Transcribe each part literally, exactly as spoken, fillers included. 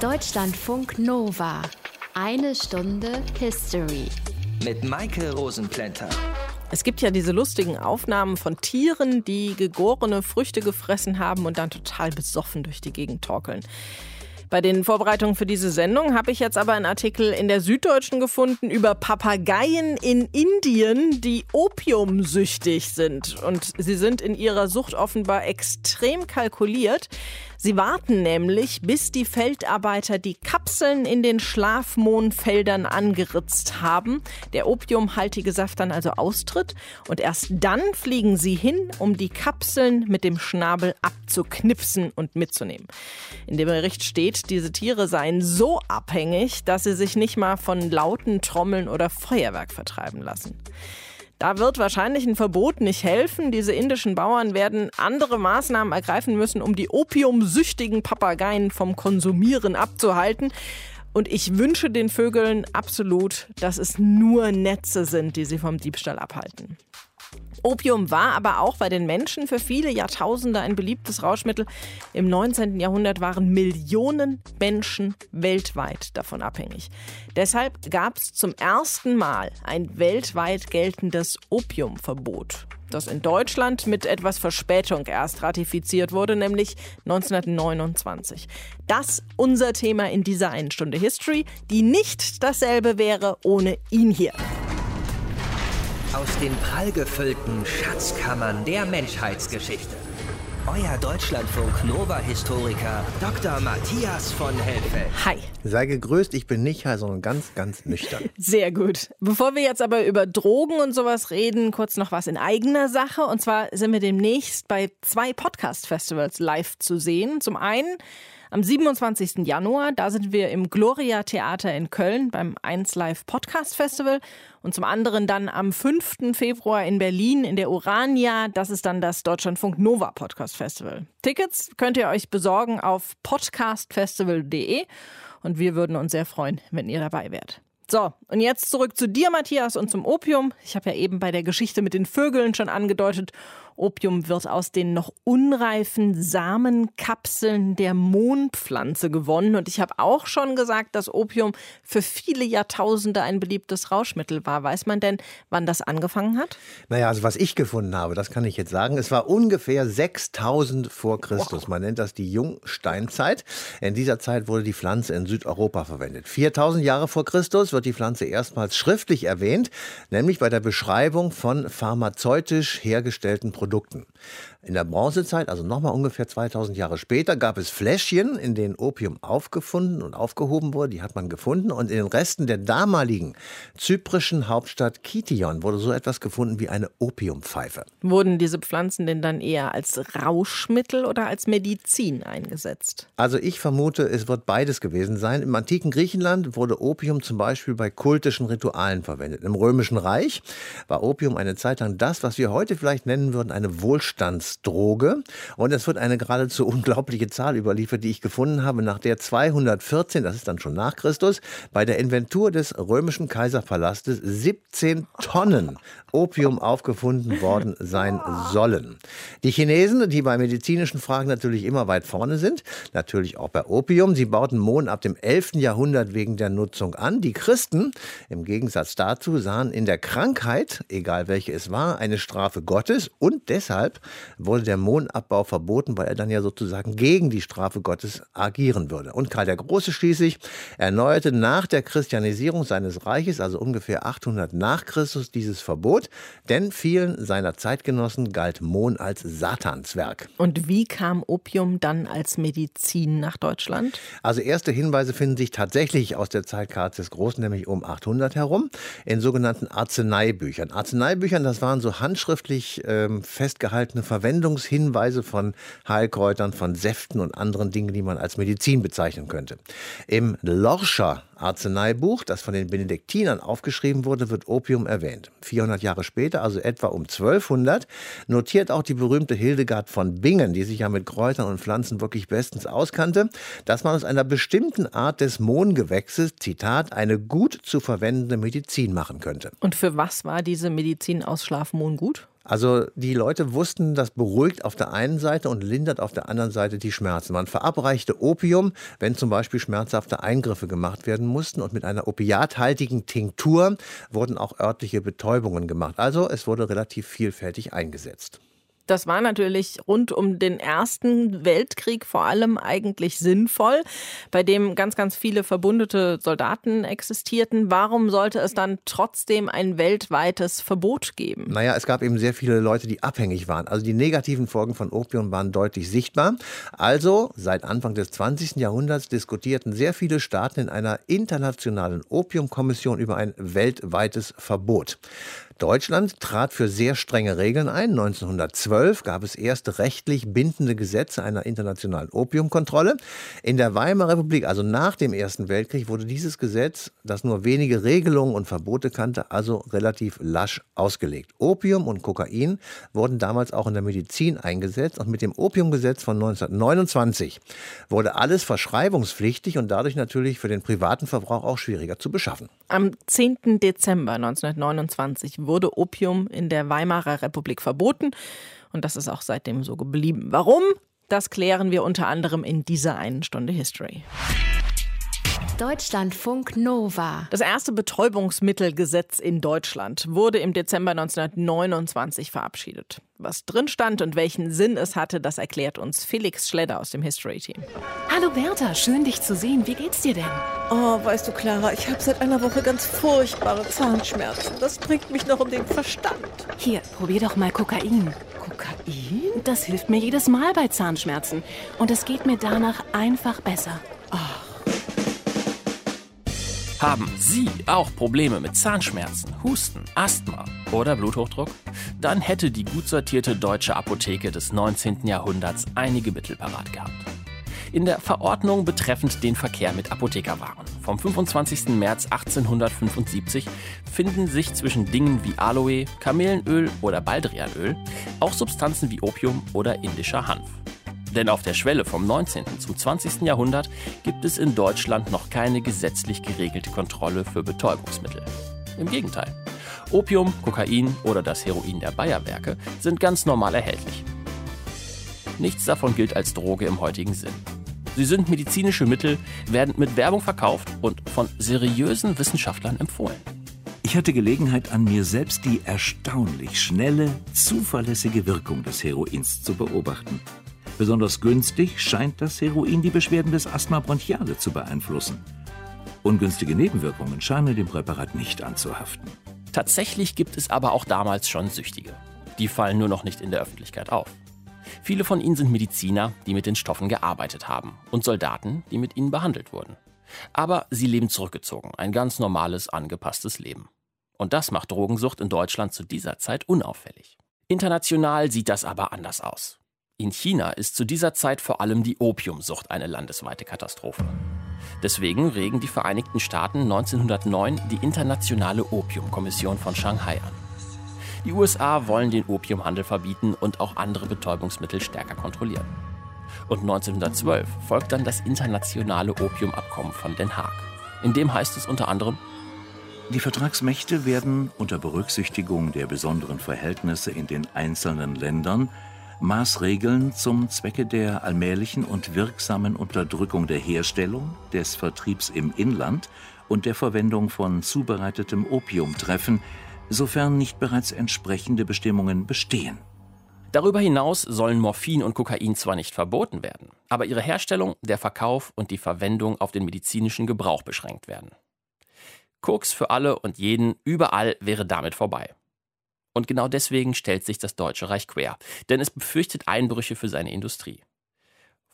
Deutschlandfunk Nova. Eine Stunde History. Mit Michael Rosenplänter. Es gibt ja diese lustigen Aufnahmen von Tieren, die gegorene Früchte gefressen haben und dann total besoffen durch die Gegend torkeln. Bei den Vorbereitungen für diese Sendung habe ich jetzt aber einen Artikel in der Süddeutschen gefunden über Papageien in Indien, die opiumsüchtig sind. Und sie sind in ihrer Sucht offenbar extrem kalkuliert. Sie warten nämlich, bis die Feldarbeiter die Kapseln in den Schlafmohnfeldern angeritzt haben, der opiumhaltige Saft dann also austritt und erst dann fliegen sie hin, um die Kapseln mit dem Schnabel abzuknipsen und mitzunehmen. In dem Bericht steht, diese Tiere seien so abhängig, dass sie sich nicht mal von lauten Trommeln oder Feuerwerk vertreiben lassen. Da wird wahrscheinlich ein Verbot nicht helfen. Diese indischen Bauern werden andere Maßnahmen ergreifen müssen, um die opiumsüchtigen Papageien vom Konsumieren abzuhalten. Und ich wünsche den Vögeln absolut, dass es nur Netze sind, die sie vom Diebstahl abhalten. Opium war aber auch bei den Menschen für viele Jahrtausende ein beliebtes Rauschmittel. Im neunzehnten. Jahrhundert waren Millionen Menschen weltweit davon abhängig. Deshalb gab es zum ersten Mal ein weltweit geltendes Opiumverbot, das in Deutschland mit etwas Verspätung erst ratifiziert wurde, nämlich neunzehnhundertneunundzwanzig. Das unser Thema in dieser einen Stunde History, die nicht dasselbe wäre ohne ihn hier. Aus den prallgefüllten Schatzkammern der Menschheitsgeschichte. Euer Deutschlandfunk-Nova-Historiker Doktor Matthias von Helfeld. Hi. Sei gegrüßt, ich bin nicht high, sondern ganz, ganz nüchtern. Sehr gut. Bevor wir jetzt aber über Drogen und sowas reden, kurz noch was in eigener Sache. Und zwar sind wir demnächst bei zwei Podcast-Festivals live zu sehen. Zum einen am siebenundzwanzigsten Januar, da sind wir im Gloria Theater in Köln beim eins Live Podcast Festival und zum anderen dann am fünften Februar in Berlin in der Urania, das ist dann das Deutschlandfunk Nova Podcast Festival. Tickets könnt ihr euch besorgen auf podcast festival punkt de und wir würden uns sehr freuen, wenn ihr dabei wärt. So, und jetzt zurück zu dir, Matthias, und zum Opium. Ich habe ja eben bei der Geschichte mit den Vögeln schon angedeutet, Opium wird aus den noch unreifen Samenkapseln der Mohnpflanze gewonnen. Und ich habe auch schon gesagt, dass Opium für viele Jahrtausende ein beliebtes Rauschmittel war. Weiß man denn, wann das angefangen hat? Naja, also was ich gefunden habe, das kann ich jetzt sagen. Es war ungefähr sechstausend vor Christus. Oh. Man nennt das die Jungsteinzeit. In dieser Zeit wurde die Pflanze in Südeuropa verwendet. viertausend Jahre vor Christus wird die Pflanze erstmals schriftlich erwähnt, nämlich bei der Beschreibung von pharmazeutisch hergestellten Produkten. Produkten. In der Bronzezeit, also nochmal ungefähr zweitausend Jahre später, gab es Fläschchen, in denen Opium aufgefunden und aufgehoben wurde. Die hat man gefunden. Und in den Resten der damaligen zyprischen Hauptstadt Kition wurde so etwas gefunden wie eine Opiumpfeife. Wurden diese Pflanzen denn dann eher als Rauschmittel oder als Medizin eingesetzt? Also ich vermute, es wird beides gewesen sein. Im antiken Griechenland wurde Opium zum Beispiel bei kultischen Ritualen verwendet. Im Römischen Reich war Opium eine Zeit lang das, was wir heute vielleicht nennen würden, eine Wohlstandsdroge. Und es wird eine geradezu unglaubliche Zahl überliefert, die ich gefunden habe, nach der zweihundertvierzehn, das ist dann schon nach Christus, bei der Inventur des römischen Kaiserpalastes siebzehn Tonnen Opium aufgefunden worden sein sollen. Die Chinesen, die bei medizinischen Fragen natürlich immer weit vorne sind, natürlich auch bei Opium, sie bauten Mohn ab dem elften Jahrhundert wegen der Nutzung an. Die Christen, im Gegensatz dazu, sahen in der Krankheit, egal welche es war, eine Strafe Gottes. Und deshalb wurde der Mohnabbau verboten, weil er dann ja sozusagen gegen die Strafe Gottes agieren würde. Und Karl der Große schließlich erneuerte nach der Christianisierung seines Reiches, also ungefähr achthundert nach Christus, dieses Verbot. Denn vielen seiner Zeitgenossen galt Mohn als Satanswerk. Und wie kam Opium dann als Medizin nach Deutschland? Also erste Hinweise finden sich tatsächlich aus der Zeit Karls des Großen, nämlich um achthundert herum, in sogenannten Arzneibüchern. Arzneibüchern, das waren so handschriftlich ähm, festgehaltene Verwendungshinweise von Heilkräutern, von Säften und anderen Dingen, die man als Medizin bezeichnen könnte. Im Lorscher Arzneibuch, das von den Benediktinern aufgeschrieben wurde, wird Opium erwähnt. vierhundert Jahre später, also etwa um zwölfhundert, notiert auch die berühmte Hildegard von Bingen, die sich ja mit Kräutern und Pflanzen wirklich bestens auskannte, dass man aus einer bestimmten Art des Mohngewächses, Zitat, eine gut zu verwendende Medizin machen könnte. Und für was war diese Medizin aus Schlafmohn gut? Also die Leute wussten, das beruhigt auf der einen Seite und lindert auf der anderen Seite die Schmerzen. Man verabreichte Opium, wenn zum Beispiel schmerzhafte Eingriffe gemacht werden mussten. Und mit einer opiathaltigen Tinktur wurden auch örtliche Betäubungen gemacht. Also es wurde relativ vielfältig eingesetzt. Das war natürlich rund um den Ersten Weltkrieg vor allem eigentlich sinnvoll, bei dem ganz, ganz viele verbündete Soldaten existierten. Warum sollte es dann trotzdem ein weltweites Verbot geben? Naja, es gab eben sehr viele Leute, die abhängig waren. Also die negativen Folgen von Opium waren deutlich sichtbar. Also seit Anfang des zwanzigsten Jahrhunderts diskutierten sehr viele Staaten in einer internationalen Opiumkommission über ein weltweites Verbot. Deutschland trat für sehr strenge Regeln ein. neunzehnhundertzwölf gab es erste rechtlich bindende Gesetze einer internationalen Opiumkontrolle. In der Weimarer Republik, also nach dem Ersten Weltkrieg, wurde dieses Gesetz, das nur wenige Regelungen und Verbote kannte, also relativ lasch ausgelegt. Opium und Kokain wurden damals auch in der Medizin eingesetzt. Und mit dem Opiumgesetz von neunzehnhundertneunundzwanzig wurde alles verschreibungspflichtig und dadurch natürlich für den privaten Verbrauch auch schwieriger zu beschaffen. Am zehnten Dezember neunzehnhundertneunundzwanzig wurde Opium in der Weimarer Republik verboten. Und das ist auch seitdem so geblieben. Warum? Das klären wir unter anderem in dieser einen Stunde History. Deutschlandfunk Nova. Das erste Betäubungsmittelgesetz in Deutschland wurde im Dezember neunzehnhundertneunundzwanzig verabschiedet. Was drin stand und welchen Sinn es hatte, das erklärt uns Felix Schledder aus dem History-Team. Hallo Bertha, schön dich zu sehen. Wie geht's dir denn? Oh, weißt du, Clara, ich habe seit einer Woche ganz furchtbare Zahnschmerzen. Das bringt mich noch um den Verstand. Hier, probier doch mal Kokain. Kokain? Das hilft mir jedes Mal bei Zahnschmerzen. Und es geht mir danach einfach besser. Ach. Haben Sie auch Probleme mit Zahnschmerzen, Husten, Asthma oder Bluthochdruck? Dann hätte die gut sortierte deutsche Apotheke des neunzehnten Jahrhunderts einige Mittel parat gehabt. In der Verordnung betreffend den Verkehr mit Apothekerwaren vom fünfundzwanzigsten März achtzehnhundertfünfundsiebzig finden sich zwischen Dingen wie Aloe, Kamelenöl oder Baldrianöl auch Substanzen wie Opium oder indischer Hanf. Denn auf der Schwelle vom neunzehnten zum zwanzigsten Jahrhundert gibt es in Deutschland noch keine gesetzlich geregelte Kontrolle für Betäubungsmittel. Im Gegenteil. Opium, Kokain oder das Heroin der Bayerwerke sind ganz normal erhältlich. Nichts davon gilt als Droge im heutigen Sinn. Sie sind medizinische Mittel, werden mit Werbung verkauft und von seriösen Wissenschaftlern empfohlen. Ich hatte Gelegenheit, an mir selbst die erstaunlich schnelle, zuverlässige Wirkung des Heroins zu beobachten. Besonders günstig scheint das Heroin die Beschwerden des Asthma bronchiale zu beeinflussen. Ungünstige Nebenwirkungen scheinen dem Präparat nicht anzuhaften. Tatsächlich gibt es aber auch damals schon Süchtige. Die fallen nur noch nicht in der Öffentlichkeit auf. Viele von ihnen sind Mediziner, die mit den Stoffen gearbeitet haben, und Soldaten, die mit ihnen behandelt wurden. Aber sie leben zurückgezogen, ein ganz normales, angepasstes Leben. Und das macht Drogensucht in Deutschland zu dieser Zeit unauffällig. International sieht das aber anders aus. In China ist zu dieser Zeit vor allem die Opiumsucht eine landesweite Katastrophe. Deswegen regen die Vereinigten Staaten neunzehnhundertneun die Internationale Opiumkommission von Shanghai an. Die U S A wollen den Opiumhandel verbieten und auch andere Betäubungsmittel stärker kontrollieren. Und neunzehnhundertzwölf folgt dann das Internationale Opiumabkommen von Den Haag. In dem heißt es unter anderem: Die Vertragsmächte werden unter Berücksichtigung der besonderen Verhältnisse in den einzelnen Ländern Maßregeln zum Zwecke der allmählichen und wirksamen Unterdrückung der Herstellung, des Vertriebs im Inland und der Verwendung von zubereitetem Opium treffen, sofern nicht bereits entsprechende Bestimmungen bestehen. Darüber hinaus sollen Morphin und Kokain zwar nicht verboten werden, aber ihre Herstellung, der Verkauf und die Verwendung auf den medizinischen Gebrauch beschränkt werden. Koks für alle und jeden, überall wäre damit vorbei. Und genau deswegen stellt sich das Deutsche Reich quer, denn es befürchtet Einbrüche für seine Industrie.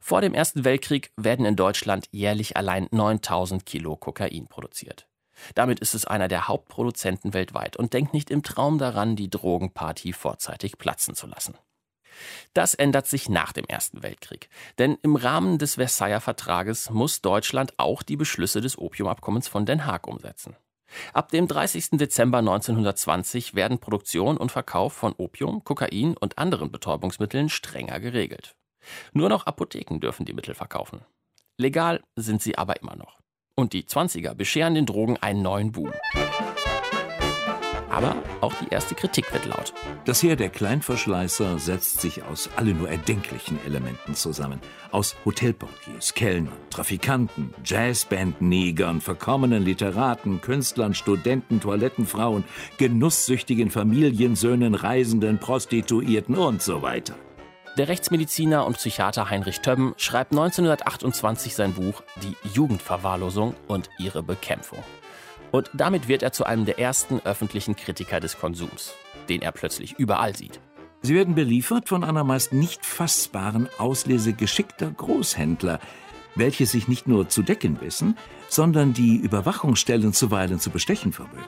Vor dem Ersten Weltkrieg werden in Deutschland jährlich allein neuntausend Kilo Kokain produziert. Damit ist es einer der Hauptproduzenten weltweit und denkt nicht im Traum daran, die Drogenparty vorzeitig platzen zu lassen. Das ändert sich nach dem Ersten Weltkrieg, denn im Rahmen des Versailler Vertrages muss Deutschland auch die Beschlüsse des Opiumabkommens von Den Haag umsetzen. Ab dem dreißigsten Dezember neunzehnhundertzwanzig werden Produktion und Verkauf von Opium, Kokain und anderen Betäubungsmitteln strenger geregelt. Nur noch Apotheken dürfen die Mittel verkaufen. Legal sind sie aber immer noch. Und die Zwanziger bescheren den Drogen einen neuen Boom. Aber auch die erste Kritik wird laut. Das Heer der Kleinverschleißer setzt sich aus allen nur erdenklichen Elementen zusammen. Aus Hotelportiers, Kellnern, Trafikanten, Jazzband-Negern, verkommenen Literaten, Künstlern, Studenten, Toilettenfrauen, genusssüchtigen Familiensöhnen, Reisenden, Prostituierten und so weiter. Der Rechtsmediziner und Psychiater Heinrich Többen schreibt neunzehnhundertachtundzwanzig sein Buch Die Jugendverwahrlosung und ihre Bekämpfung. Und damit wird er zu einem der ersten öffentlichen Kritiker des Konsums, den er plötzlich überall sieht. Sie werden beliefert von einer meist nicht fassbaren Auslese geschickter Großhändler, welche sich nicht nur zu decken wissen, sondern die Überwachungsstellen zuweilen zu bestechen vermögen.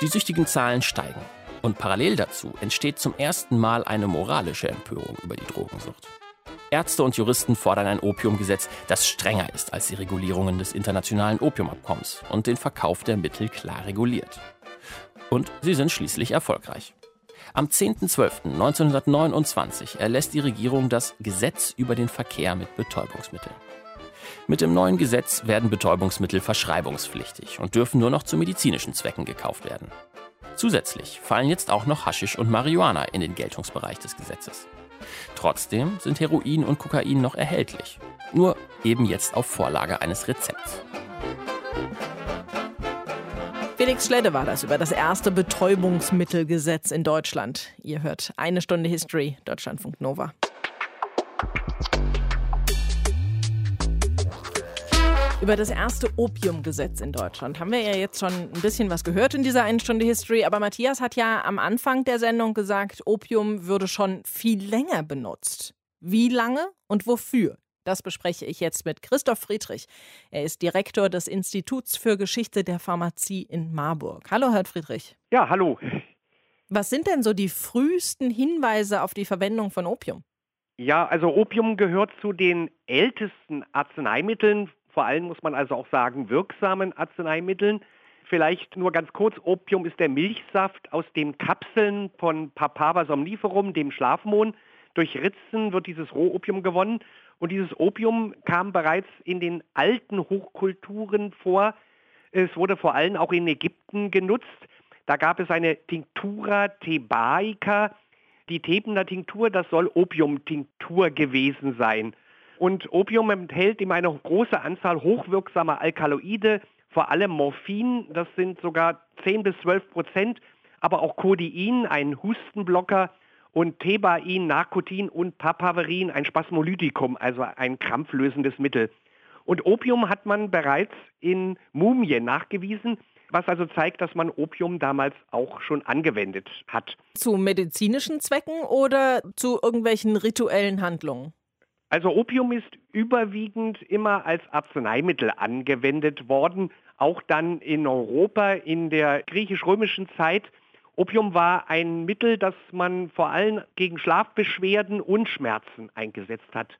Die süchtigen Zahlen steigen. Und parallel dazu entsteht zum ersten Mal eine moralische Empörung über die Drogensucht. Ärzte und Juristen fordern ein Opiumgesetz, das strenger ist als die Regulierungen des Internationalen Opiumabkommens und den Verkauf der Mittel klar reguliert. Und sie sind schließlich erfolgreich. Am zehnten zwölften neunzehnhundertneunundzwanzig erlässt die Regierung das Gesetz über den Verkehr mit Betäubungsmitteln. Mit dem neuen Gesetz werden Betäubungsmittel verschreibungspflichtig und dürfen nur noch zu medizinischen Zwecken gekauft werden. Zusätzlich fallen jetzt auch noch Haschisch und Marihuana in den Geltungsbereich des Gesetzes. Trotzdem sind Heroin und Kokain noch erhältlich, nur eben jetzt auf Vorlage eines Rezepts. Felix Schledde war das über das erste Betäubungsmittelgesetz in Deutschland. Ihr hört eine Stunde History, Deutschlandfunk Nova. Über das erste Opiumgesetz in Deutschland haben wir ja jetzt schon ein bisschen was gehört in dieser einen Stunde History. Aber Matthias hat ja am Anfang der Sendung gesagt, Opium würde schon viel länger benutzt. Wie lange und wofür? Das bespreche ich jetzt mit Christoph Friedrich. Er ist Direktor des Instituts für Geschichte der Pharmazie in Marburg. Hallo, Herr Friedrich. Ja, hallo. Was sind denn so die frühesten Hinweise auf die Verwendung von Opium? Ja, also Opium gehört zu den ältesten Arzneimitteln. Vor allem muss man also auch sagen, wirksamen Arzneimitteln. Vielleicht nur ganz kurz, Opium ist der Milchsaft aus den Kapseln von Papaver somniferum, dem Schlafmohn. Durch Ritzen wird dieses Rohopium gewonnen. Und dieses Opium kam bereits in den alten Hochkulturen vor. Es wurde vor allem auch in Ägypten genutzt. Da gab es eine Tinctura thebaica. Die Thebener Tinktur, das soll Opiumtinktur gewesen sein. Und Opium enthält eben eine große Anzahl hochwirksamer Alkaloide, vor allem Morphin, das sind sogar zehn bis zwölf Prozent, aber auch Codein, ein Hustenblocker, und Thebain, Narkotin und Papaverin, ein Spasmolytikum, also ein krampflösendes Mittel. Und Opium hat man bereits in Mumien nachgewiesen, was also zeigt, dass man Opium damals auch schon angewendet hat. Zu medizinischen Zwecken oder zu irgendwelchen rituellen Handlungen? Also Opium ist überwiegend immer als Arzneimittel angewendet worden, auch dann in Europa in der griechisch-römischen Zeit. Opium war ein Mittel, das man vor allem gegen Schlafbeschwerden und Schmerzen eingesetzt hat.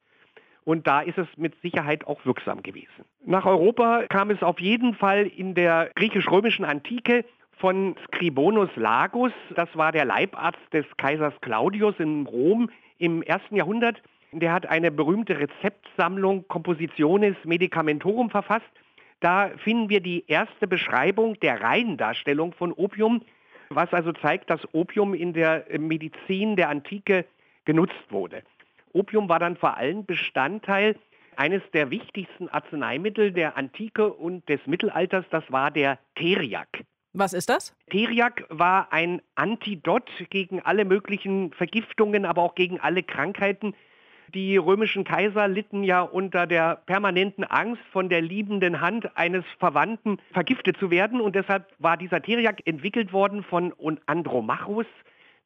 Und da ist es mit Sicherheit auch wirksam gewesen. Nach Europa kam es auf jeden Fall in der griechisch-römischen Antike von Scribonus Lagus. Das war der Leibarzt des Kaisers Claudius in Rom im ersten Jahrhundert. Der hat eine berühmte Rezeptsammlung Compositiones Medicamentorum verfasst. Da finden wir die erste Beschreibung der Reihendarstellung von Opium, was also zeigt, dass Opium in der Medizin der Antike genutzt wurde. Opium war dann vor allem Bestandteil eines der wichtigsten Arzneimittel der Antike und des Mittelalters, das war der Theriak. Was ist das? Theriak war ein Antidot gegen alle möglichen Vergiftungen, aber auch gegen alle Krankheiten. Die römischen Kaiser litten ja unter der permanenten Angst, von der liebenden Hand eines Verwandten vergiftet zu werden. Und deshalb war dieser Theriak entwickelt worden von Andromachus,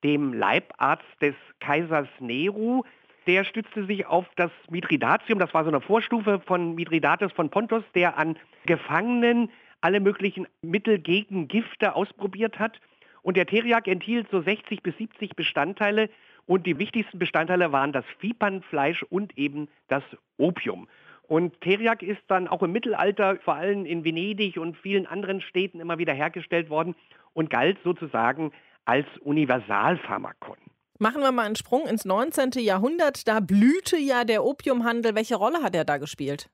dem Leibarzt des Kaisers Nero. Der stützte sich auf das Mithridatium, das war so eine Vorstufe von Mithridates von Pontos, der an Gefangenen alle möglichen Mittel gegen Gifte ausprobiert hat. Und der Theriak enthielt so sechzig bis siebzig Bestandteile. Und die wichtigsten Bestandteile waren das Viperfleisch und eben das Opium. Und Theriak ist dann auch im Mittelalter, vor allem in Venedig und vielen anderen Städten, immer wieder hergestellt worden und galt sozusagen als Universalpharmakon. Machen wir mal einen Sprung ins neunzehnten Jahrhundert. Da blühte ja der Opiumhandel. Welche Rolle hat er da gespielt?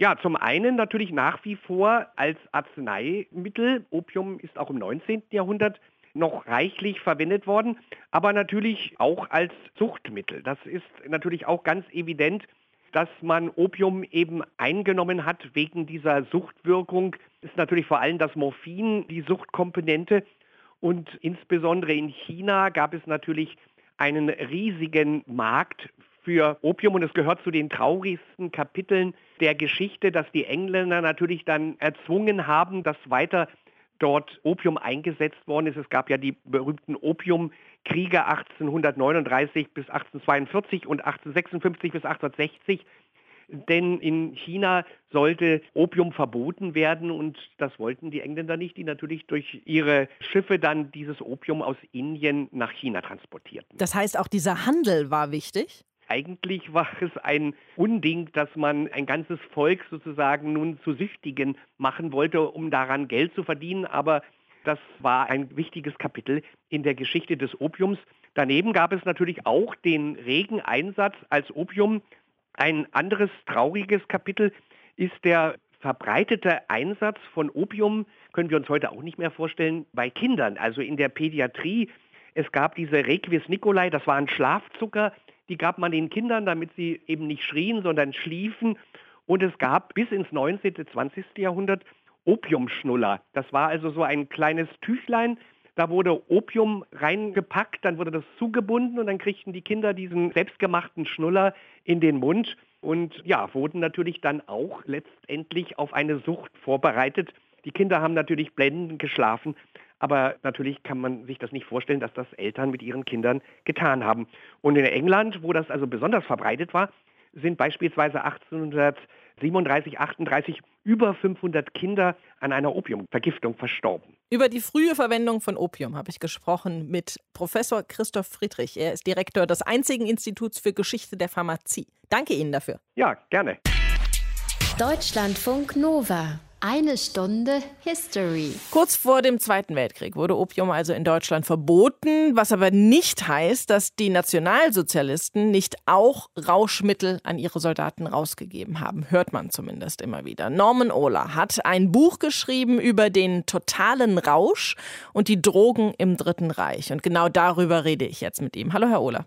Ja, zum einen natürlich nach wie vor als Arzneimittel. Opium ist auch im neunzehnten Jahrhundert noch reichlich verwendet worden, aber natürlich auch als Suchtmittel. Das ist natürlich auch ganz evident, dass man Opium eben eingenommen hat wegen dieser Suchtwirkung. Ist natürlich vor allem das Morphin die Suchtkomponente. Und insbesondere in China gab es natürlich einen riesigen Markt für Opium, und es gehört zu den traurigsten Kapiteln der Geschichte, dass die Engländer natürlich dann erzwungen haben, dass weiter dort Opium eingesetzt worden ist. Es gab ja die berühmten Opiumkriege achtzehnhundertneununddreißig bis achtzehnhundertzweiundvierzig und achtzehnhundertsechsundfünfzig bis achtzehnhundertsechzig, denn in China sollte Opium verboten werden und das wollten die Engländer nicht, die natürlich durch ihre Schiffe dann dieses Opium aus Indien nach China transportierten. Das heißt, auch dieser Handel war wichtig? Eigentlich war es ein Unding, dass man ein ganzes Volk sozusagen nun zu Süchtigen machen wollte, um daran Geld zu verdienen. Aber das war ein wichtiges Kapitel in der Geschichte des Opiums. Daneben gab es natürlich auch den regen Einsatz als Opium. Ein anderes trauriges Kapitel ist der verbreitete Einsatz von Opium, können wir uns heute auch nicht mehr vorstellen, bei Kindern, also in der Pädiatrie. Es gab diese Requies Nicolai, das war ein Schlafzucker. Die gab man den Kindern, damit sie eben nicht schrien, sondern schliefen. Und es gab bis ins neunzehnten, zwanzigsten Jahrhundert Opiumschnuller. Das war also so ein kleines Tüchlein. Da wurde Opium reingepackt, dann wurde das zugebunden und dann kriegten die Kinder diesen selbstgemachten Schnuller in den Mund. Und ja, wurden natürlich dann auch letztendlich auf eine Sucht vorbereitet. Die Kinder haben natürlich blendend geschlafen. Aber natürlich kann man sich das nicht vorstellen, dass das Eltern mit ihren Kindern getan haben. Und in England, wo das also besonders verbreitet war, sind beispielsweise achtzehnhundertsiebenunddreißig, achtunddreißig über fünfhundert Kinder an einer Opiumvergiftung verstorben. Über die frühe Verwendung von Opium habe ich gesprochen mit Professor Christoph Friedrich. Er ist Direktor des einzigen Instituts für Geschichte der Pharmazie. Danke Ihnen dafür. Ja, gerne. Deutschlandfunk Nova. Eine Stunde History. Kurz vor dem Zweiten Weltkrieg wurde Opium also in Deutschland verboten, was aber nicht heißt, dass die Nationalsozialisten nicht auch Rauschmittel an ihre Soldaten rausgegeben haben. Hört man zumindest immer wieder. Norman Ohler hat ein Buch geschrieben über den totalen Rausch und die Drogen im Dritten Reich. Und genau darüber rede ich jetzt mit ihm. Hallo, Herr Ohler.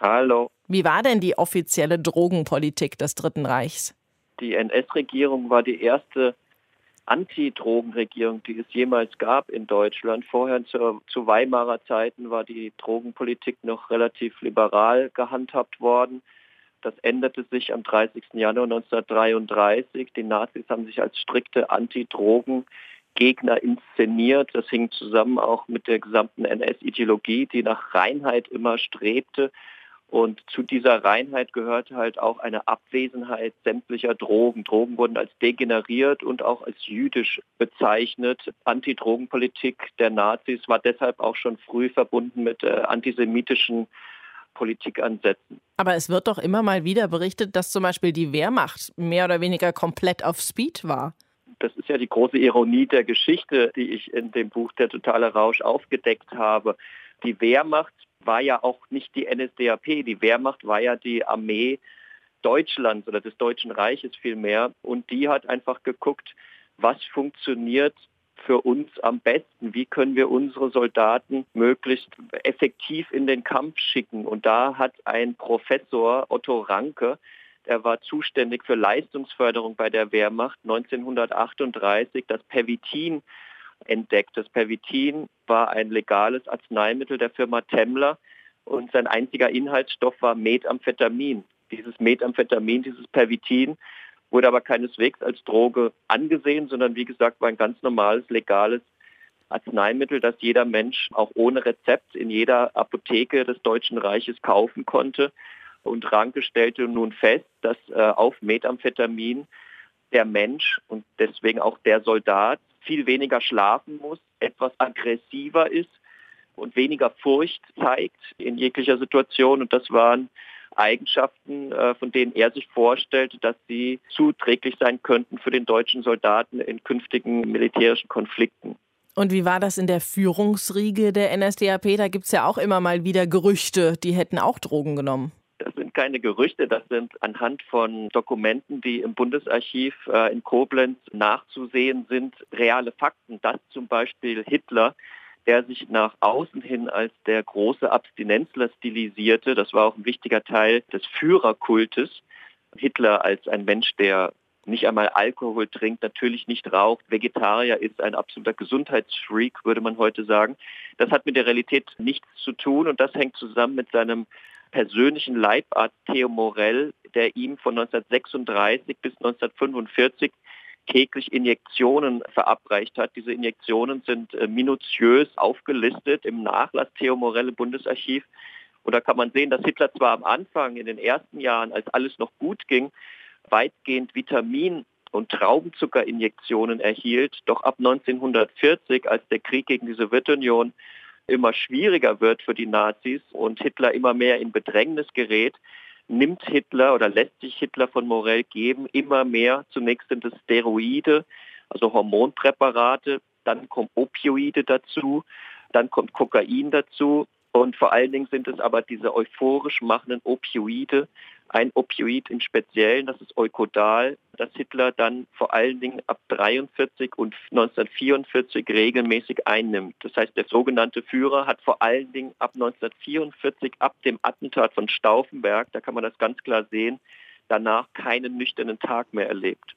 Hallo. Wie war denn die offizielle Drogenpolitik des Dritten Reichs? Die N S-Regierung war die erste Antidrogenregierung, die es jemals gab in Deutschland. Vorher zu, zu Weimarer Zeiten war die Drogenpolitik noch relativ liberal gehandhabt worden. Das änderte sich am dreißigsten Januar neunzehnhundertdreiunddreißig. Die Nazis haben sich als strikte Antidrogengegner inszeniert. Das hing zusammen auch mit der gesamten N S-Ideologie, die nach Reinheit immer strebte. Und zu dieser Reinheit gehörte halt auch eine Abwesenheit sämtlicher Drogen. Drogen wurden als degeneriert und auch als jüdisch bezeichnet. Antidrogenpolitik der Nazis war deshalb auch schon früh verbunden mit äh, antisemitischen Politikansätzen. Aber es wird doch immer mal wieder berichtet, dass zum Beispiel die Wehrmacht mehr oder weniger komplett auf Speed war. Das ist ja die große Ironie der Geschichte, die ich in dem Buch Der totale Rausch aufgedeckt habe. Die Wehrmacht war ja auch nicht die N S D A P. Die Wehrmacht war ja die Armee Deutschlands oder des Deutschen Reiches vielmehr. Und die hat einfach geguckt, was funktioniert für uns am besten. Wie können wir unsere Soldaten möglichst effektiv in den Kampf schicken? Und da hat ein Professor, Otto Ranke, er war zuständig für Leistungsförderung bei der Wehrmacht, neunzehnhundertachtunddreißig das Pervitin entdeckt. Das Pervitin war ein legales Arzneimittel der Firma Temmler und sein einziger Inhaltsstoff war Methamphetamin. Dieses Methamphetamin, dieses Pervitin, wurde aber keineswegs als Droge angesehen, sondern wie gesagt war ein ganz normales, legales Arzneimittel, das jeder Mensch auch ohne Rezept in jeder Apotheke des Deutschen Reiches kaufen konnte. Und Ranke stellte nun fest, dass äh, auf Methamphetamin der Mensch und deswegen auch der Soldat viel weniger schlafen muss, etwas aggressiver ist und weniger Furcht zeigt in jeglicher Situation. Und das waren Eigenschaften, von denen er sich vorstellte, dass sie zuträglich sein könnten für den deutschen Soldaten in künftigen militärischen Konflikten. Und wie war das in der Führungsriege der N S D A P? Da gibt es ja auch immer mal wieder Gerüchte, die hätten auch Drogen genommen. Das sind sind keine Gerüchte, das sind anhand von Dokumenten, die im Bundesarchiv äh, in Koblenz nachzusehen sind, reale Fakten, dass zum Beispiel Hitler, der sich nach außen hin als der große Abstinenzler stilisierte, das war auch ein wichtiger Teil des Führerkultes, Hitler als ein Mensch, der nicht einmal Alkohol trinkt, natürlich nicht raucht, Vegetarier ist, ein absoluter Gesundheitsfreak, würde man heute sagen. Das hat mit der Realität nichts zu tun und das hängt zusammen mit seinem persönlichen Leibarzt Theo Morell, der ihm von neunzehnhundertsechsunddreißig bis neunzehnhundertfünfundvierzig täglich Injektionen verabreicht hat. Diese Injektionen sind minutiös aufgelistet im Nachlass Theo Morell im Bundesarchiv. Und da kann man sehen, dass Hitler zwar am Anfang, in den ersten Jahren, als alles noch gut ging, weitgehend Vitamin- und Traubenzuckerinjektionen erhielt, doch ab neunzehnhundertvierzig, als der Krieg gegen die Sowjetunion immer schwieriger wird für die Nazis und Hitler immer mehr in Bedrängnis gerät, nimmt Hitler oder lässt sich Hitler von Morell geben immer mehr, zunächst sind es Steroide, also Hormonpräparate, dann kommen Opioide dazu, dann kommt Kokain dazu. Und vor allen Dingen sind es aber diese euphorisch machenden Opioide, ein Opioid im Speziellen, das ist Eukodal, das Hitler dann vor allen Dingen ab neunzehnhundertdreiundvierzig und neunzehnhundertvierundvierzig regelmäßig einnimmt. Das heißt, der sogenannte Führer hat vor allen Dingen ab neunzehnhundertvierundvierzig, ab dem Attentat von Stauffenberg, da kann man das ganz klar sehen, danach keinen nüchternen Tag mehr erlebt.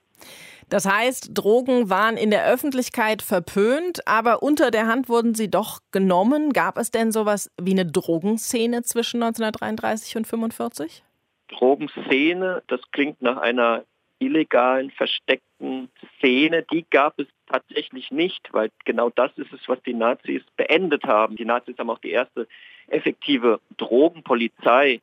Das heißt, Drogen waren in der Öffentlichkeit verpönt, aber unter der Hand wurden sie doch genommen. Gab es denn sowas wie eine Drogenszene zwischen neunzehnhundertdreiunddreißig und neunzehnhundertfünfundvierzig? Drogenszene, das klingt nach einer illegalen, versteckten Szene. Die gab es tatsächlich nicht, weil genau das ist es, was die Nazis beendet haben. Die Nazis haben auch die erste effektive Drogenpolizei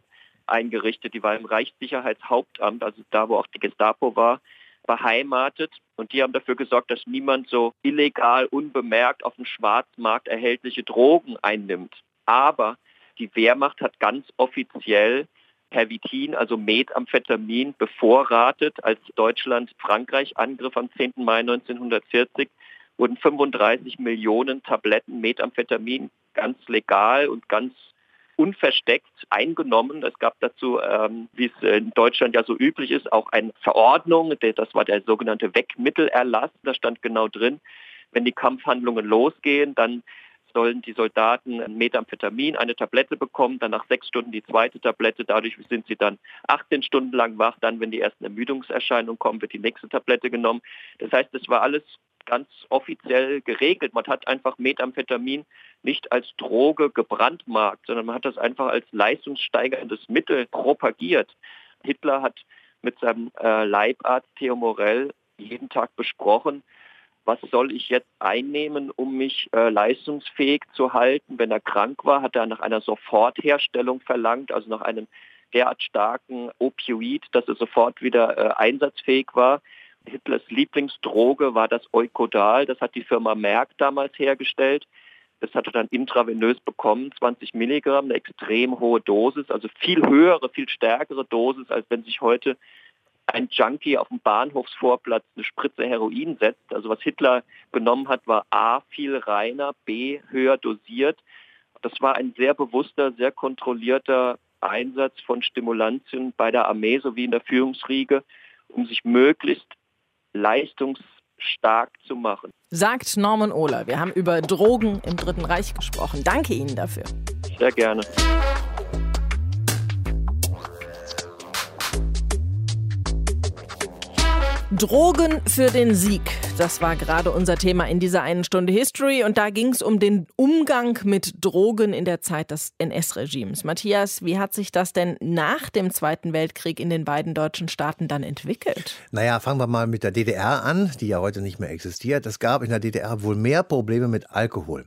eingerichtet. Die war im Reichssicherheitshauptamt, also da, wo auch die Gestapo war, beheimatet und die haben dafür gesorgt, dass niemand so illegal, unbemerkt auf dem Schwarzmarkt erhältliche Drogen einnimmt. Aber die Wehrmacht hat ganz offiziell Pervitin, also Methamphetamin, bevorratet. Als Deutschland-Frankreich-Angriff am zehnten Mai neunzehnhundertvierzig wurden fünfunddreißig Millionen Tabletten Methamphetamin ganz legal und ganz unversteckt eingenommen. Es gab dazu, ähm, wie es in Deutschland ja so üblich ist, auch eine Verordnung, das war der sogenannte Wegmittelerlass, da stand genau drin, wenn die Kampfhandlungen losgehen, dann sollen die Soldaten Methamphetamin, eine Tablette bekommen, dann nach sechs Stunden die zweite Tablette, dadurch sind sie dann achtzehn Stunden lang wach, dann, wenn die ersten Ermüdungserscheinungen kommen, wird die nächste Tablette genommen. Das heißt, das war alles ganz offiziell geregelt. Man hat einfach Methamphetamin nicht als Droge gebrandmarkt, sondern man hat das einfach als leistungssteigerndes Mittel propagiert. Hitler hat mit seinem äh, Leibarzt Theo Morell jeden Tag besprochen, was soll ich jetzt einnehmen, um mich äh, leistungsfähig zu halten. Wenn er krank war, hat er nach einer Sofortherstellung verlangt, also nach einem derart starken Opioid, dass er sofort wieder äh, einsatzfähig war. Hitlers Lieblingsdroge war das Eukodal, das hat die Firma Merck damals hergestellt. Das hat er dann intravenös bekommen, zwanzig Milligramm, eine extrem hohe Dosis, also viel höhere, viel stärkere Dosis, als wenn sich heute ein Junkie auf dem Bahnhofsvorplatz eine Spritze Heroin setzt. Also was Hitler genommen hat, war A, viel reiner, B, höher dosiert. Das war ein sehr bewusster, sehr kontrollierter Einsatz von Stimulantien bei der Armee sowie in der Führungsriege, um sich möglichst leistungsstark zu machen. Sagt Norman Ohler. Wir haben über Drogen im Dritten Reich gesprochen. Danke Ihnen dafür. Sehr gerne. Drogen für den Sieg. Das war gerade unser Thema in dieser einen Stunde History. Und da ging es um den Umgang mit Drogen in der Zeit des N S-Regimes. Matthias, wie hat sich das denn nach dem Zweiten Weltkrieg in den beiden deutschen Staaten dann entwickelt? Naja, fangen wir mal mit der D D R an, die ja heute nicht mehr existiert. Es gab in der D D R wohl mehr Probleme mit Alkohol.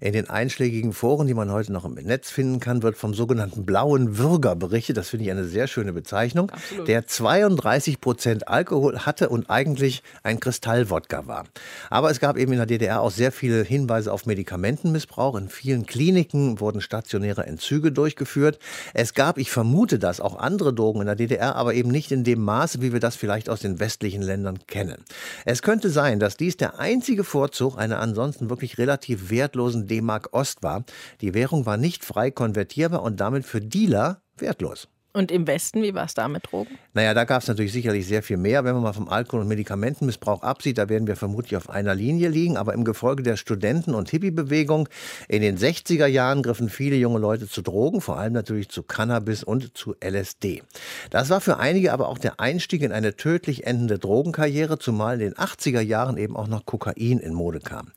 In den einschlägigen Foren, die man heute noch im Netz finden kann, wird vom sogenannten blauen Würger berichtet. Das finde ich eine sehr schöne Bezeichnung. Absolut. Der zweiunddreißig Prozent Alkohol hatte und eigentlich ein Kristallwodka war. Aber es gab eben in der D D R auch sehr viele Hinweise auf Medikamentenmissbrauch. In vielen Kliniken wurden stationäre Entzüge durchgeführt. Es gab, ich vermute das, auch andere Drogen in der D D R, aber eben nicht in dem Maße, wie wir das vielleicht aus den westlichen Ländern kennen. Es könnte sein, dass dies der einzige Vorzug einer ansonsten wirklich relativ wertlosen D-Mark Ost war. Die Währung war nicht frei konvertierbar und damit für Dealer wertlos. Und im Westen, wie war es da mit Drogen? Naja, da gab es natürlich sicherlich sehr viel mehr. Wenn man mal vom Alkohol- und Medikamentenmissbrauch absieht, da werden wir vermutlich auf einer Linie liegen. Aber im Gefolge der Studenten- und Hippie-Bewegung in den sechziger Jahren griffen viele junge Leute zu Drogen, vor allem natürlich zu Cannabis und zu L S D. Das war für einige aber auch der Einstieg in eine tödlich endende Drogenkarriere, zumal in den achtziger Jahren eben auch noch Kokain in Mode kam.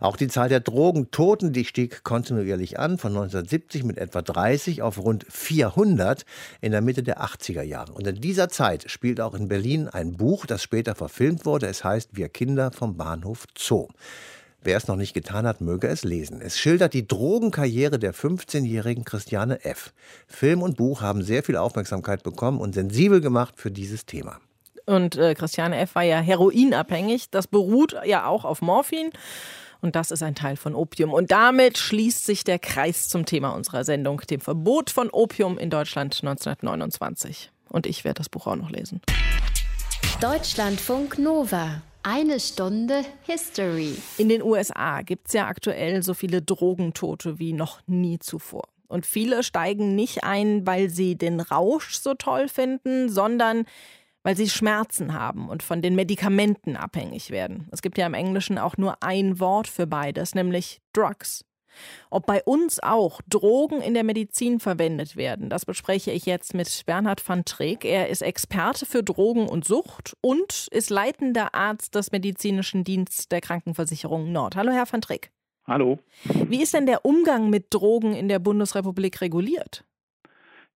Auch die Zahl der Drogentoten, die stieg kontinuierlich an, von neunzehnhundertsiebzig mit etwa dreißig auf rund vierhundert in in der Mitte der achtziger Jahre. Und in dieser Zeit spielt auch in Berlin ein Buch, das später verfilmt wurde. Es heißt Wir Kinder vom Bahnhof Zoo. Wer es noch nicht getan hat, möge es lesen. Es schildert die Drogenkarriere der fünfzehnjährigen Christiane F. Film und Buch haben sehr viel Aufmerksamkeit bekommen und sensibel gemacht für dieses Thema. Und äh, Christiane F. war ja heroinabhängig. Das beruht ja auch auf Morphin. Und das ist ein Teil von Opium. Und damit schließt sich der Kreis zum Thema unserer Sendung, dem Verbot von Opium in Deutschland neunzehnhundertneunundzwanzig. Und ich werde das Buch auch noch lesen. Deutschlandfunk Nova. Eine Stunde History. In den U S A gibt es ja aktuell so viele Drogentote wie noch nie zuvor. Und viele steigen nicht ein, weil sie den Rausch so toll finden, sondern weil sie Schmerzen haben und von den Medikamenten abhängig werden. Es gibt ja im Englischen auch nur ein Wort für beides, nämlich Drugs. Ob bei uns auch Drogen in der Medizin verwendet werden, das bespreche ich jetzt mit Bernhard van Treek. Er ist Experte für Drogen und Sucht und ist leitender Arzt des Medizinischen Dienstes der Krankenversicherung Nord. Hallo, Herr van Treek. Hallo. Wie ist denn der Umgang mit Drogen in der Bundesrepublik reguliert?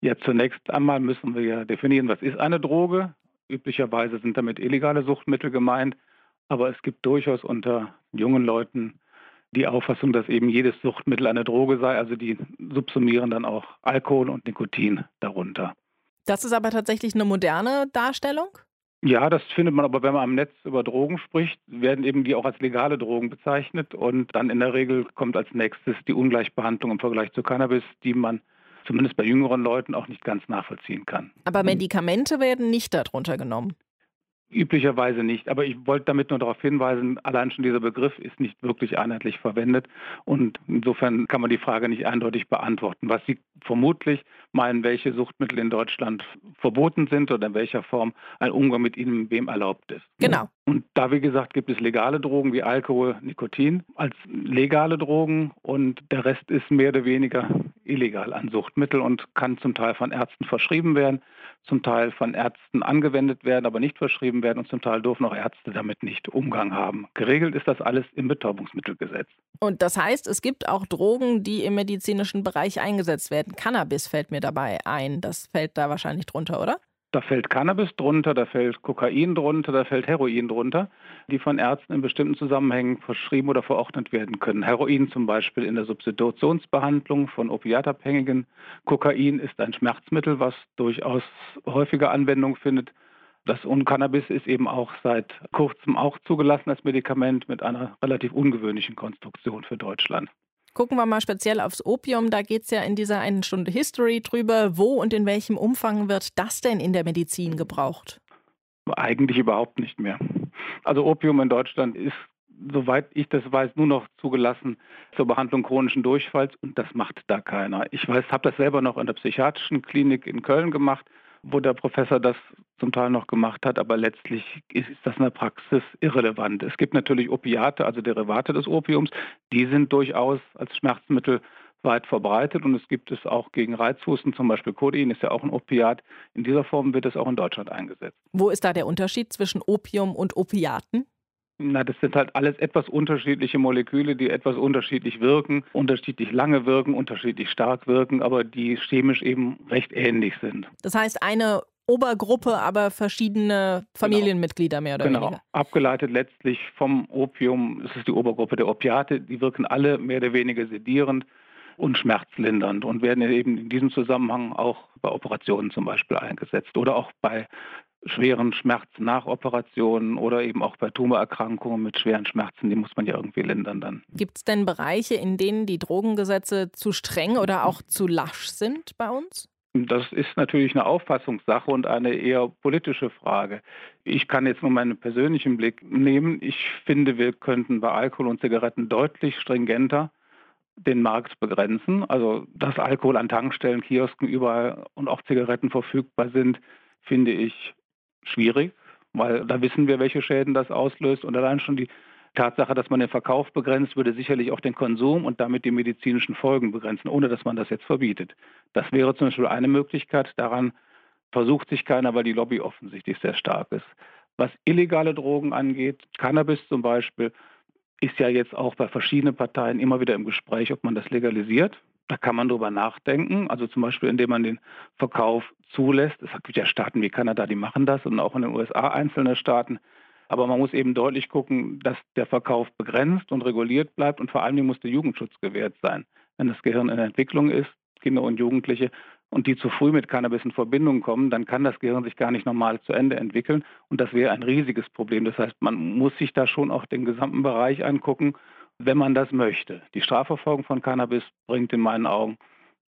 Ja, zunächst einmal müssen wir definieren, was ist eine Droge? Üblicherweise sind damit illegale Suchtmittel gemeint, aber es gibt durchaus unter jungen Leuten die Auffassung, dass eben jedes Suchtmittel eine Droge sei. Also die subsumieren dann auch Alkohol und Nikotin darunter. Das ist aber tatsächlich eine moderne Darstellung? Ja, das findet man, aber wenn man am Netz über Drogen spricht, werden eben die auch als legale Drogen bezeichnet. Und dann in der Regel kommt als nächstes die Ungleichbehandlung im Vergleich zu Cannabis, die man zumindest bei jüngeren Leuten auch nicht ganz nachvollziehen kann. Aber Medikamente werden nicht darunter genommen? Üblicherweise nicht. Aber ich wollte damit nur darauf hinweisen, allein schon dieser Begriff ist nicht wirklich einheitlich verwendet. Und insofern kann man die Frage nicht eindeutig beantworten. Was Sie vermutlich meinen, welche Suchtmittel in Deutschland verboten sind oder in welcher Form ein Umgang mit ihnen wem erlaubt ist. Genau. Und da, wie gesagt, gibt es legale Drogen wie Alkohol, Nikotin als legale Drogen. Und der Rest ist mehr oder weniger illegal an Suchtmittel und kann zum Teil von Ärzten verschrieben werden, zum Teil von Ärzten angewendet werden, aber nicht verschrieben werden und zum Teil dürfen auch Ärzte damit nicht Umgang haben. Geregelt ist das alles im Betäubungsmittelgesetz. Und das heißt, es gibt auch Drogen, die im medizinischen Bereich eingesetzt werden. Cannabis fällt mir dabei ein. Das fällt da wahrscheinlich drunter, oder? Da fällt Cannabis drunter, da fällt Kokain drunter, da fällt Heroin drunter, die von Ärzten in bestimmten Zusammenhängen verschrieben oder verordnet werden können. Heroin zum Beispiel in der Substitutionsbehandlung von Opiatabhängigen. Kokain ist ein Schmerzmittel, was durchaus häufige Anwendung findet. Das und Cannabis ist eben auch seit kurzem auch zugelassen als Medikament mit einer relativ ungewöhnlichen Konstruktion für Deutschland. Gucken wir mal speziell aufs Opium. Da geht es ja in dieser einen Stunde History drüber. Wo und in welchem Umfang wird das denn in der Medizin gebraucht? Eigentlich überhaupt nicht mehr. Also Opium in Deutschland ist, soweit ich das weiß, nur noch zugelassen zur Behandlung chronischen Durchfalls. Und das macht da keiner. Ich weiß, habe das selber noch in der psychiatrischen Klinik in Köln gemacht, wo der Professor das zum Teil noch gemacht hat, aber letztlich ist das in der Praxis irrelevant. Es gibt natürlich Opiate, also Derivate des Opiums, die sind durchaus als Schmerzmittel weit verbreitet und es gibt es auch gegen Reizhusten, zum Beispiel Codein ist ja auch ein Opiat. In dieser Form wird es auch in Deutschland eingesetzt. Wo ist da der Unterschied zwischen Opium und Opiaten? Na, das sind halt alles etwas unterschiedliche Moleküle, die etwas unterschiedlich wirken, unterschiedlich lange wirken, unterschiedlich stark wirken, aber die chemisch eben recht ähnlich sind. Das heißt, eine Obergruppe, aber verschiedene Familienmitglieder mehr oder weniger. Genau, abgeleitet letztlich vom Opium, es ist die Obergruppe der Opiate, die wirken alle mehr oder weniger sedierend und schmerzlindernd und werden eben in diesem Zusammenhang auch bei Operationen zum Beispiel eingesetzt oder auch bei schweren Schmerzen nach Operationen oder eben auch bei Tumorerkrankungen mit schweren Schmerzen, die muss man ja irgendwie lindern dann. Gibt es denn Bereiche, in denen die Drogengesetze zu streng oder auch zu lasch sind bei uns? Das ist natürlich eine Auffassungssache und eine eher politische Frage. Ich kann jetzt nur meinen persönlichen Blick nehmen. Ich finde, wir könnten bei Alkohol und Zigaretten deutlich stringenter den Markt begrenzen. Also, dass Alkohol an Tankstellen, Kiosken überall und auch Zigaretten verfügbar sind, finde ich schwierig, weil da wissen wir, welche Schäden das auslöst. Und allein schon die Tatsache, dass man den Verkauf begrenzt, würde sicherlich auch den Konsum und damit die medizinischen Folgen begrenzen, ohne dass man das jetzt verbietet. Das wäre zum Beispiel eine Möglichkeit. Daran versucht sich keiner, weil die Lobby offensichtlich sehr stark ist. Was illegale Drogen angeht, Cannabis zum Beispiel, ist ja jetzt auch bei verschiedenen Parteien immer wieder im Gespräch, ob man das legalisiert. Da kann man drüber nachdenken, also zum Beispiel, indem man den Verkauf zulässt. Es gibt ja Staaten wie Kanada, die machen das, und auch in den U S A einzelne Staaten. Aber man muss eben deutlich gucken, dass der Verkauf begrenzt und reguliert bleibt, und vor allem muss der Jugendschutz gewährt sein. Wenn das Gehirn in Entwicklung ist, Kinder und Jugendliche, und die zu früh mit Cannabis in Verbindung kommen, dann kann das Gehirn sich gar nicht normal zu Ende entwickeln. Und das wäre ein riesiges Problem. Das heißt, man muss sich da schon auch den gesamten Bereich angucken, wenn man das möchte. Die Strafverfolgung von Cannabis bringt in meinen Augen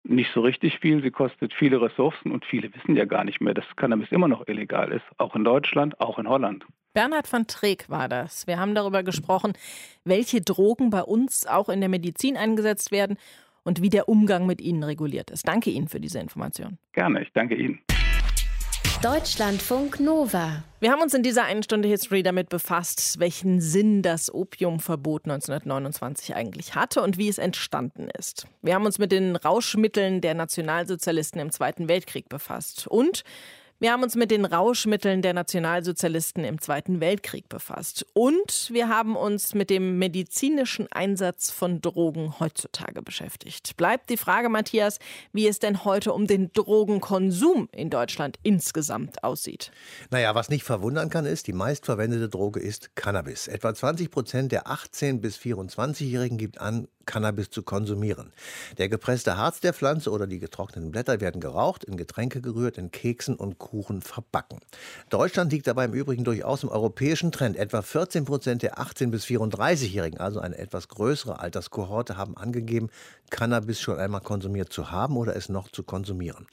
nicht so richtig viel. Sie kostet viele Ressourcen, und viele wissen ja gar nicht mehr, dass Cannabis immer noch illegal ist. Auch in Deutschland, auch in Holland. Bernhard van Treek war das. Wir haben darüber gesprochen, welche Drogen bei uns auch in der Medizin eingesetzt werden und wie der Umgang mit ihnen reguliert ist. Danke Ihnen für diese Information. Gerne, ich danke Ihnen. Deutschlandfunk Nova. Wir haben uns in dieser einen Stunde History damit befasst, welchen Sinn das Opiumverbot neunzehnhundertneunundzwanzig eigentlich hatte und wie es entstanden ist. Wir haben uns mit den Rauschmitteln der Nationalsozialisten im Zweiten Weltkrieg befasst. Und wir haben uns mit den Rauschmitteln der Nationalsozialisten im Zweiten Weltkrieg befasst. Und wir haben uns mit dem medizinischen Einsatz von Drogen heutzutage beschäftigt. Bleibt die Frage, Matthias, wie es denn heute um den Drogenkonsum in Deutschland insgesamt aussieht. Naja, was nicht verwundern kann, ist, die meistverwendete Droge ist Cannabis. Etwa zwanzig Prozent der achtzehn- bis vierundzwanzigjährigen gibt an, Cannabis zu konsumieren. Der gepresste Harz der Pflanze oder die getrockneten Blätter werden geraucht, in Getränke gerührt, in Keksen und Kuchen verbacken. Deutschland liegt dabei im Übrigen durchaus im europäischen Trend. Etwa vierzehn Prozent der achtzehn- bis vierunddreißigjährigen, also eine etwas größere Alterskohorte, haben angegeben, Cannabis schon einmal konsumiert zu haben oder es noch zu konsumieren.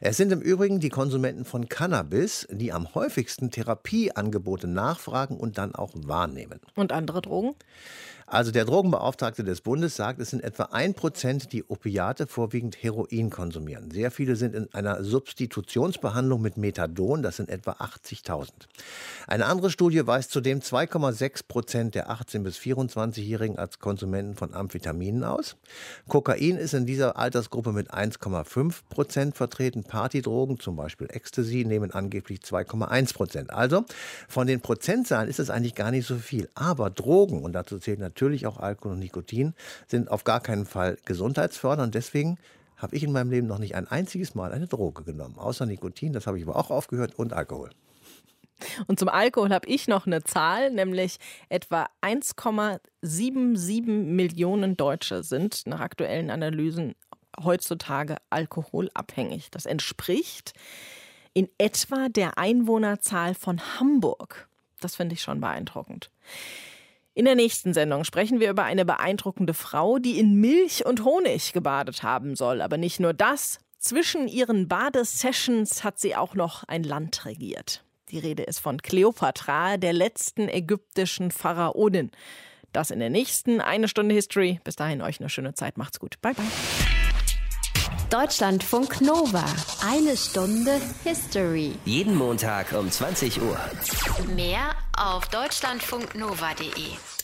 Es sind im Übrigen die Konsumenten von Cannabis, die am häufigsten Therapieangebote nachfragen und dann auch wahrnehmen. Und andere Drogen? Also der Drogenbeauftragte des Bundes sagt, es sind etwa ein Prozent, die Opiate, vorwiegend Heroin, konsumieren. Sehr viele sind in einer Substitutionsbehandlung mit Methadon, das sind etwa achtzigtausend. Eine andere Studie weist zudem zwei Komma sechs Prozent der achtzehn- bis vierundzwanzigjährigen als Konsumenten von Amphetaminen aus. Kokain ist in dieser Altersgruppe mit eins Komma fünf Prozent vertreten. Partydrogen, zum Beispiel Ecstasy, nehmen angeblich zwei Komma eins Prozent. Also von den Prozentzahlen ist es eigentlich gar nicht so viel. Aber Drogen, und dazu zählt natürlich Natürlich auch Alkohol und Nikotin, sind auf gar keinen Fall gesundheitsfördernd. Deswegen habe ich in meinem Leben noch nicht ein einziges Mal eine Droge genommen. Außer Nikotin, das habe ich aber auch aufgehört, und Alkohol. Und zum Alkohol habe ich noch eine Zahl, nämlich etwa eins Komma sieben sieben Millionen Deutsche sind nach aktuellen Analysen heutzutage alkoholabhängig. Das entspricht in etwa der Einwohnerzahl von Hamburg. Das finde ich schon beeindruckend. In der nächsten Sendung sprechen wir über eine beeindruckende Frau, die in Milch und Honig gebadet haben soll. Aber nicht nur das, zwischen ihren Badesessions hat sie auch noch ein Land regiert. Die Rede ist von Kleopatra, der letzten ägyptischen Pharaonin. Das in der nächsten eine Stunde History. Bis dahin euch eine schöne Zeit. Macht's gut. Bye, bye. Deutschlandfunk Nova. Eine Stunde History. Jeden Montag um zwanzig Uhr. Mehr auf deutschlandfunk nova punkt de.